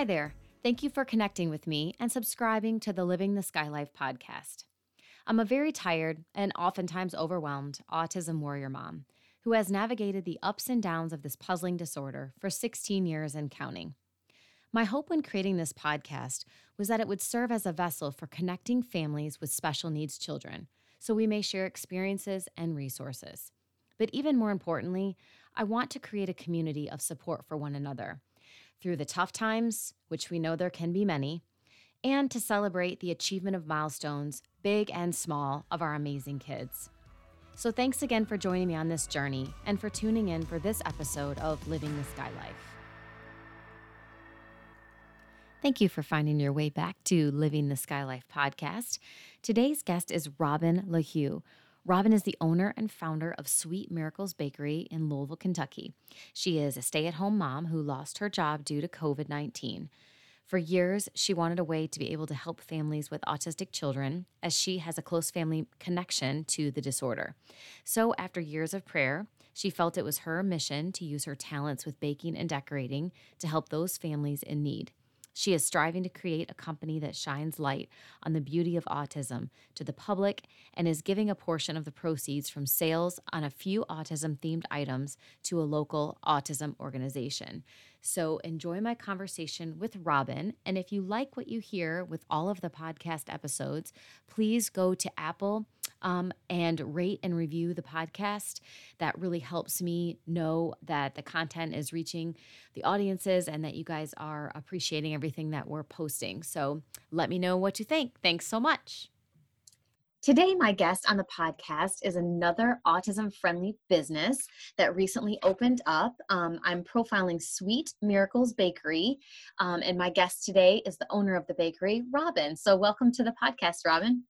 Hi there. Thank you for connecting with me and subscribing to the Living the Sky Life podcast. I'm a very tired and oftentimes overwhelmed autism warrior mom who has navigated the ups and downs of this puzzling disorder for 16 years and counting. My hope when creating this podcast was that it would serve as a vessel for connecting families with special needs children so we may share experiences and resources. But even more importantly, I want to create a community of support for one another through the tough times, which we know there can be many, and to celebrate the achievement of milestones, big and small, of our amazing kids. So thanks again for joining me on this journey and for tuning in for this episode of Living the Sky Life. Thank you for finding your way back to Living the Sky Life podcast. Today's guest is Robin LaHue. Robin is the owner and founder of Sweet Miracles Bakery in Louisville, Kentucky. She is a stay-at-home mom who lost her job due to COVID-19. For years, she wanted a way to be able to help families with autistic children, as she has a close family connection to the disorder. So after years of prayer, she felt it was her mission to use her talents with baking and decorating to help those families in need. She is striving to create a company that shines light on the beauty of autism to the public and is giving a portion of the proceeds from sales on a few autism-themed items to a local autism organization. So enjoy my conversation with Robin, and if you like what you hear with all of the podcast episodes, please go to Apple and rate and review the podcast. That really helps me know that the content is reaching the audiences and that you guys are appreciating everything that we're posting. So let me know what you think. Thanks so much. Today, my guest on the podcast is another autism-friendly business that recently opened up. I'm profiling Sweet Miracles Bakery, and my guest today is the owner of the bakery, Robin. So welcome to the podcast, Robin.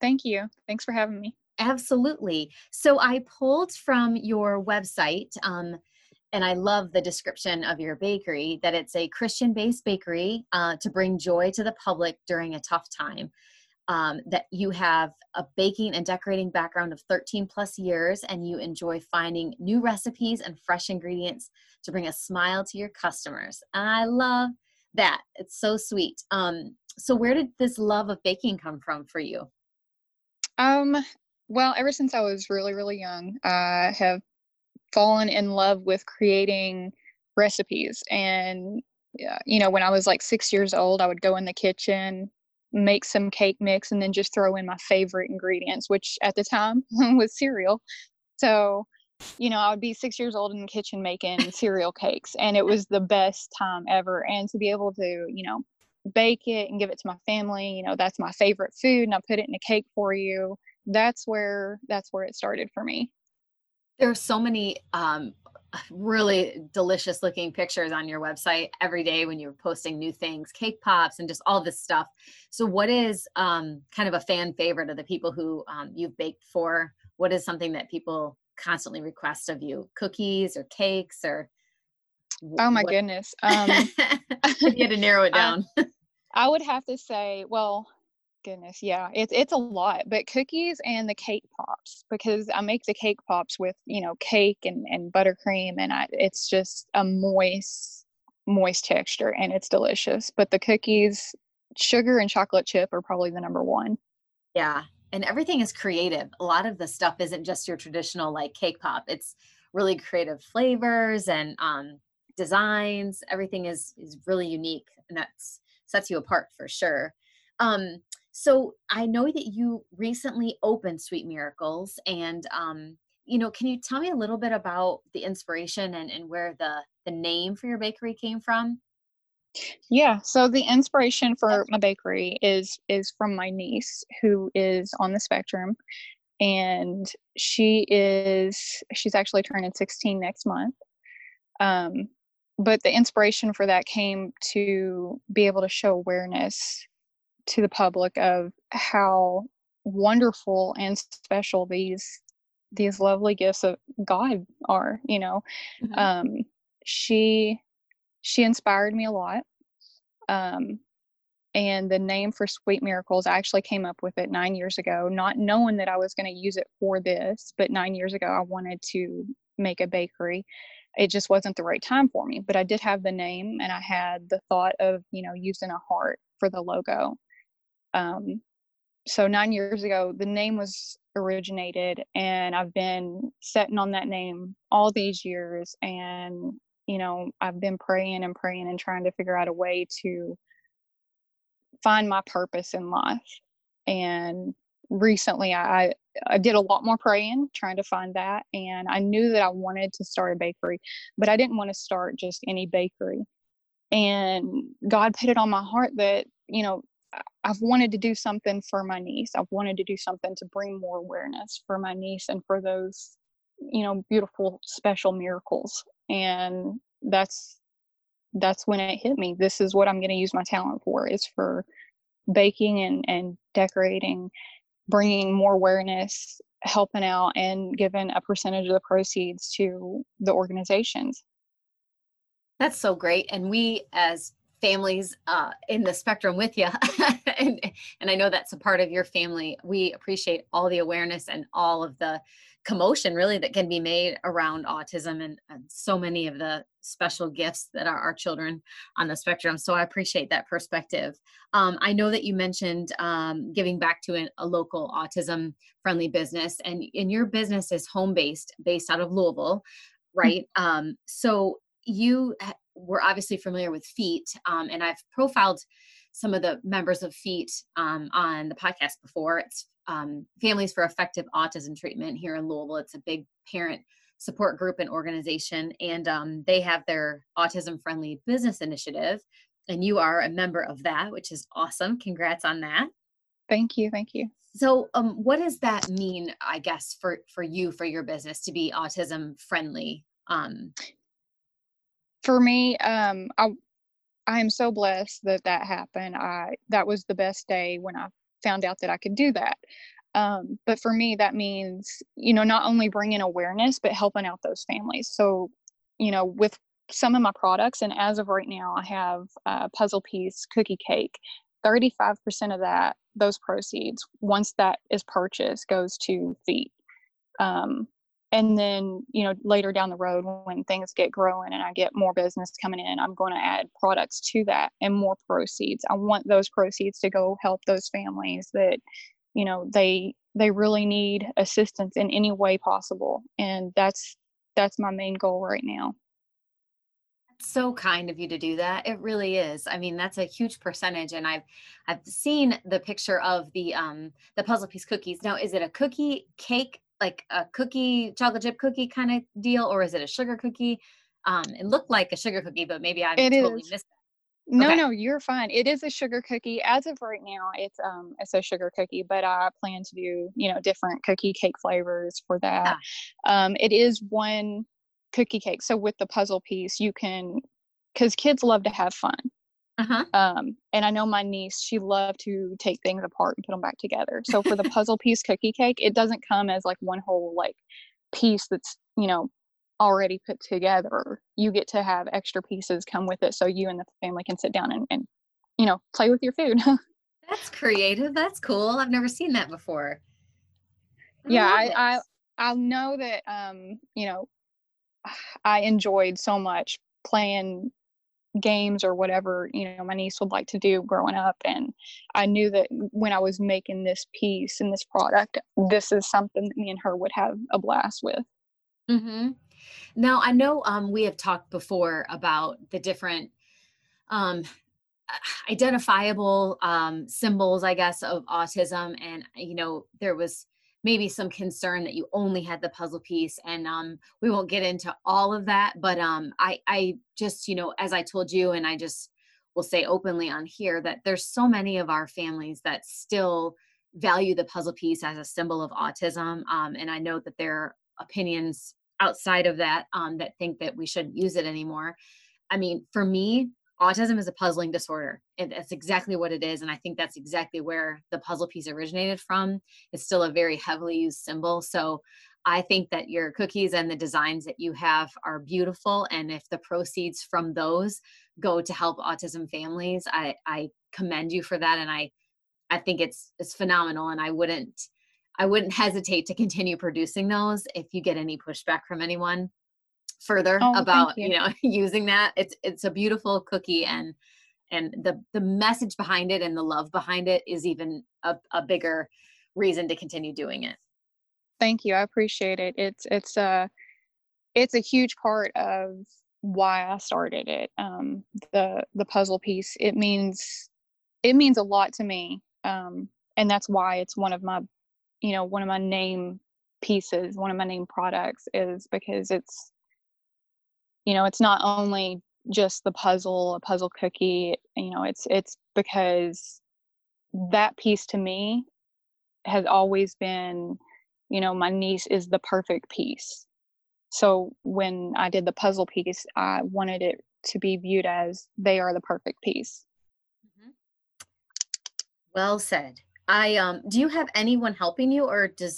Thank you. Thanks for having me. Absolutely. So I pulled from your website, and I love the description of your bakery, that it's a Christian-based bakery to bring joy to the public during a tough time. That you have a baking and decorating background of 13 plus years, and you enjoy finding new recipes and fresh ingredients to bring a smile to your customers. And I love that. It's so sweet. So where did this love of baking come from for you? Well, ever since I was really, really young, I have fallen in love with creating recipes. And, you know, when I was like 6 years old, I would go in the kitchen, make some cake mix, and then just throw in my favorite ingredients, which at the time was cereal. So, you know, I would be 6 years old in the kitchen making cereal cakes, and it was the best time ever. And to be able to, you know, bake it and give it to my family, you know, that's my favorite food, and I put it in a cake for you. That's where it started for me. There are so many really delicious looking pictures on your website every day when you're posting new things, cake pops and just all this stuff. So what is kind of a fan favorite of the people who you've baked for? What is something that people constantly request of you? Cookies or cakes or? Oh my goodness. You had to narrow it down. I would have to say, well, goodness, yeah, it's a lot, but cookies and the cake pops, because I make the cake pops with, you know, cake and buttercream, and it's just a moist texture, and it's delicious. But the cookies, sugar and chocolate chip are probably the number one. Yeah, and everything is creative. A lot of the stuff isn't just your traditional like cake pop. It's really creative flavors and designs. Everything is really unique, and that sets you apart for sure. So I know that you recently opened Sweet Miracles, and, you know, can you tell me a little bit about the inspiration and where the name for your bakery came from? Yeah. So the inspiration for my bakery is from my niece, who is on the spectrum, and she's actually turning 16 next month. But the inspiration for that came to be able to show awareness to the public of how wonderful and special these lovely gifts of God are, you know. Mm-hmm. She inspired me a lot. And the name for Sweet Miracles, I actually came up with it 9 years ago, not knowing that I was going to use it for this, but 9 years ago, I wanted to make a bakery. it just wasn't the right time for me. But I did have the name, and I had the thought of, you know, using a heart for the logo. So 9 years ago, the name was originated, and I've been sitting on that name all these years. And, you know, I've been praying and trying to figure out a way to find my purpose in life. And recently I did a lot more praying, trying to find that. And I knew that I wanted to start a bakery, but I didn't want to start just any bakery. And God put it on my heart that, you know, I've wanted to do something for my niece. I've wanted to do something to bring more awareness for my niece and for those, you know, beautiful, special miracles. And that's when it hit me. This is what I'm going to use my talent for. It's for baking and decorating, bringing more awareness, helping out, and giving a percentage of the proceeds to the organizations. That's so great. And we, as families in the spectrum with you, and I know that's a part of your family, we appreciate all the awareness and all of the commotion really that can be made around autism and so many of the special gifts that are our children on the spectrum. So I appreciate that perspective. I know that you mentioned giving back to a local autism friendly business, and your business is home based out of Louisville, right? So you were obviously familiar with FEAT, and I've profiled some of the members of FEAT on the podcast before. It's Families for Effective Autism Treatment here in Louisville. It's a big parent support group and organization, and they have their autism-friendly business initiative, and you are a member of that, which is awesome. Congrats on that. Thank you. Thank you. So what does that mean, I guess, for you, for your business to be autism-friendly? For me, I am so blessed that happened. That was the best day when I found out that I could do that. But for me, that means, you know, not only bringing awareness, but helping out those families. So, you know, with some of my products, and as of right now, I have a puzzle piece cookie cake. 35% of those proceeds, once that is purchased, goes to FEAT. And then, you know, later down the road, when things get growing and I get more business coming in, I'm going to add products to that and more proceeds. I want those proceeds to go help those families that, you know, they really need assistance in any way possible. And that's my main goal right now. So kind of you to do that. It really is. I mean, that's a huge percentage. And I've seen the picture of the puzzle piece cookies. Now, is it a cookie cake, like a cookie, chocolate chip cookie kind of deal, or is it a sugar cookie? It looked like a sugar cookie, but maybe I totally missed that. No, okay. No, you're fine. It is a sugar cookie. As of right now, it's a sugar cookie, but I plan to do, you know, different cookie cake flavors for that. Yeah. It is one cookie cake. So with the puzzle piece, you can, because kids love to have fun. Uh-huh. And I know my niece, she loved to take things apart and put them back together. So for the puzzle piece cookie cake, it doesn't come as like one whole like piece that's, you know, already put together. You get to have extra pieces come with it, so you and the family can sit down and you know, play with your food. That's creative. That's cool. I've never seen that before. I know that you know, I enjoyed so much playing games or whatever, you know, my niece would like to do growing up. And I knew that when I was making this piece and this product, this is something that me and her would have a blast with. Mm-hmm. Now, I know we have talked before about the different identifiable symbols, I guess, of autism. And, you know, there was maybe some concern that you only had the puzzle piece, and we won't get into all of that, but I just, you know, as I told you, and I just will say openly on here that there's so many of our families that still value the puzzle piece as a symbol of autism. And I know that there are opinions outside of that that think that we shouldn't use it anymore. I mean, for me, autism is a puzzling disorder. That's exactly what it is. And I think that's exactly where the puzzle piece originated from. It's still a very heavily used symbol. So I think that your cookies and the designs that you have are beautiful. And if the proceeds from those go to help autism families, I commend you for that. And I think it's phenomenal. And I wouldn't hesitate to continue producing those if you get any pushback from anyone. further about, you know, using that. It's a beautiful cookie, and the message behind it and the love behind it is even a bigger reason to continue doing it. Thank you. I appreciate it. It's a huge part of why I started it. The puzzle piece, it means a lot to me. And that's why it's one of my name pieces, one of my name products, is because it's, you know, it's not only just a puzzle cookie, you know, it's because that piece to me has always been, you know, my niece is the perfect piece. So when I did the puzzle piece, I wanted it to be viewed as they are the perfect piece. Mm-hmm. Well said. Do you have anyone helping you, or do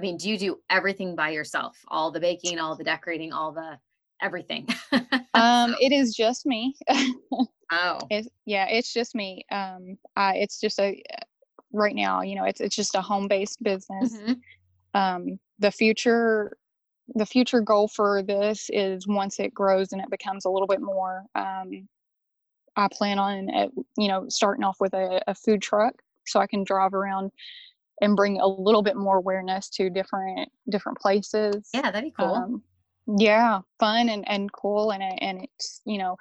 you do everything by yourself? All the baking, all the decorating, all the everything. It is just me. Oh. It's just me. It's just right now, you know, it's just a home-based business. Mm-hmm. The future goal for this is, once it grows and it becomes a little bit more, I plan on, starting off with a food truck, so I can drive around and bring a little bit more awareness to different places. Yeah, that'd be cool. Fun and cool. And it's, you know,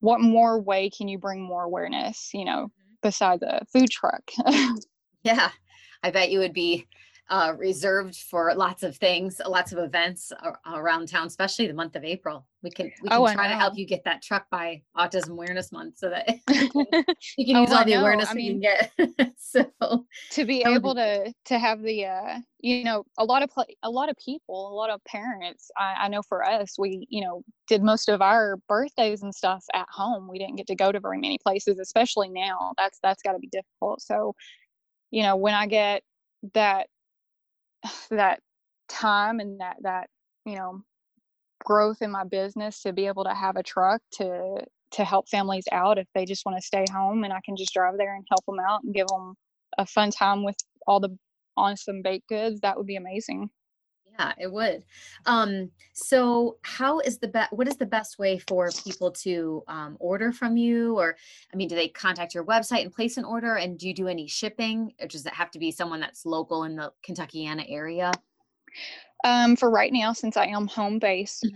what more way can you bring more awareness, you know, besides a food truck? Yeah, I bet you would be reserved for lots of things, lots of events around town, especially the month of April. We can try to help you get that truck by Autism Awareness Month, so that you can use all the awareness you can get. So to be able to have the a lot of parents. I know for us, we did most of our birthdays and stuff at home. We didn't get to go to very many places, especially now. That's got to be difficult. So when I get that time and that growth in my business, to be able to have a truck to help families out if they just want to stay home, and I can just drive there and help them out and give them a fun time with all the awesome baked goods, that would be amazing. Yeah, it would. So what is the best way for people to order from you? Or, do they contact your website and place an order? And do you do any shipping? Or does it have to be someone that's local in the Kentuckiana area? For right now, since I am home-based,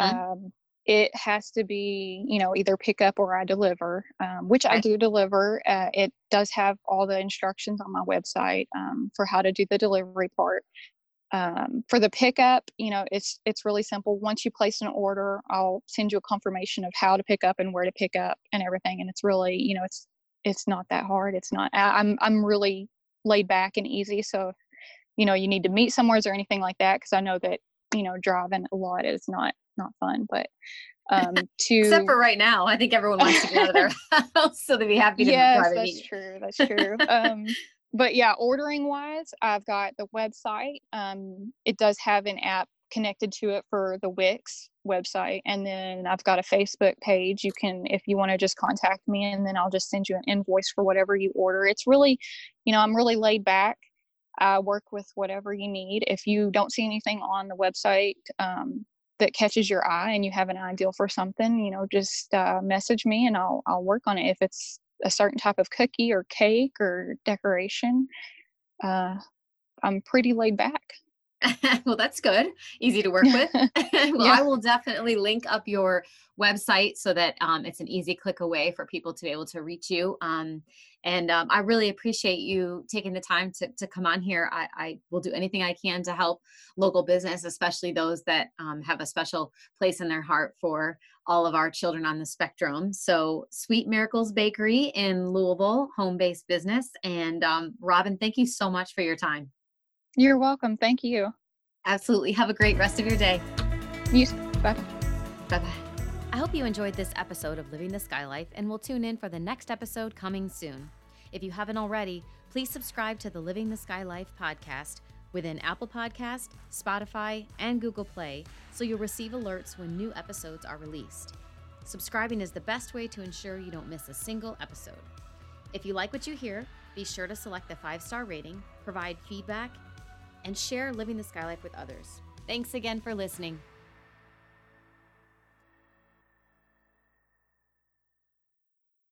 it has to be, either pick up or I deliver, which I do deliver. It does have all the instructions on my website for how to do the delivery part. For the pickup, it's really simple. Once you place an order, I'll send you a confirmation of how to pick up and where to pick up and everything. And it's really, it's not that hard. It's not, I'm really laid back and easy. So, you need to meet somewhere or anything like that, 'cause I know that, driving a lot is not fun, but, except for right now, I think everyone wants to get out of their house, so they'd be happy to drive. That's true. But yeah, ordering wise, I've got the website. It does have an app connected to it for the Wix website. And then I've got a Facebook page. You can, if you want to, just contact me, and then I'll just send you an invoice for whatever you order. It's really, I'm really laid back. I work with whatever you need. If you don't see anything on the website that catches your eye and you have an idea for something, just message me and I'll work on it. If it's a certain type of cookie or cake or decoration, I'm pretty laid back. Well, that's good. Easy to work with. Well, yeah. I will definitely link up your website so that it's an easy click away for people to be able to reach you. I really appreciate you taking the time to come on here. I will do anything I can to help local business, especially those that have a special place in their heart for all of our children on the spectrum. So Sweet Miracles Bakery in Louisville, home-based business. And Robin, thank you so much for your time. You're welcome. Thank you. Absolutely. Have a great rest of your day. You too. Bye. Bye-bye. I hope you enjoyed this episode of Living the Sky Life, and we'll tune in for the next episode coming soon. If you haven't already, please subscribe to the Living the Sky Life podcast within Apple Podcast, Spotify, and Google Play, so you'll receive alerts when new episodes are released. Subscribing is the best way to ensure you don't miss a single episode. If you like what you hear, be sure to select the 5-star rating, provide feedback, and share Living the Sky Life with others. Thanks again for listening.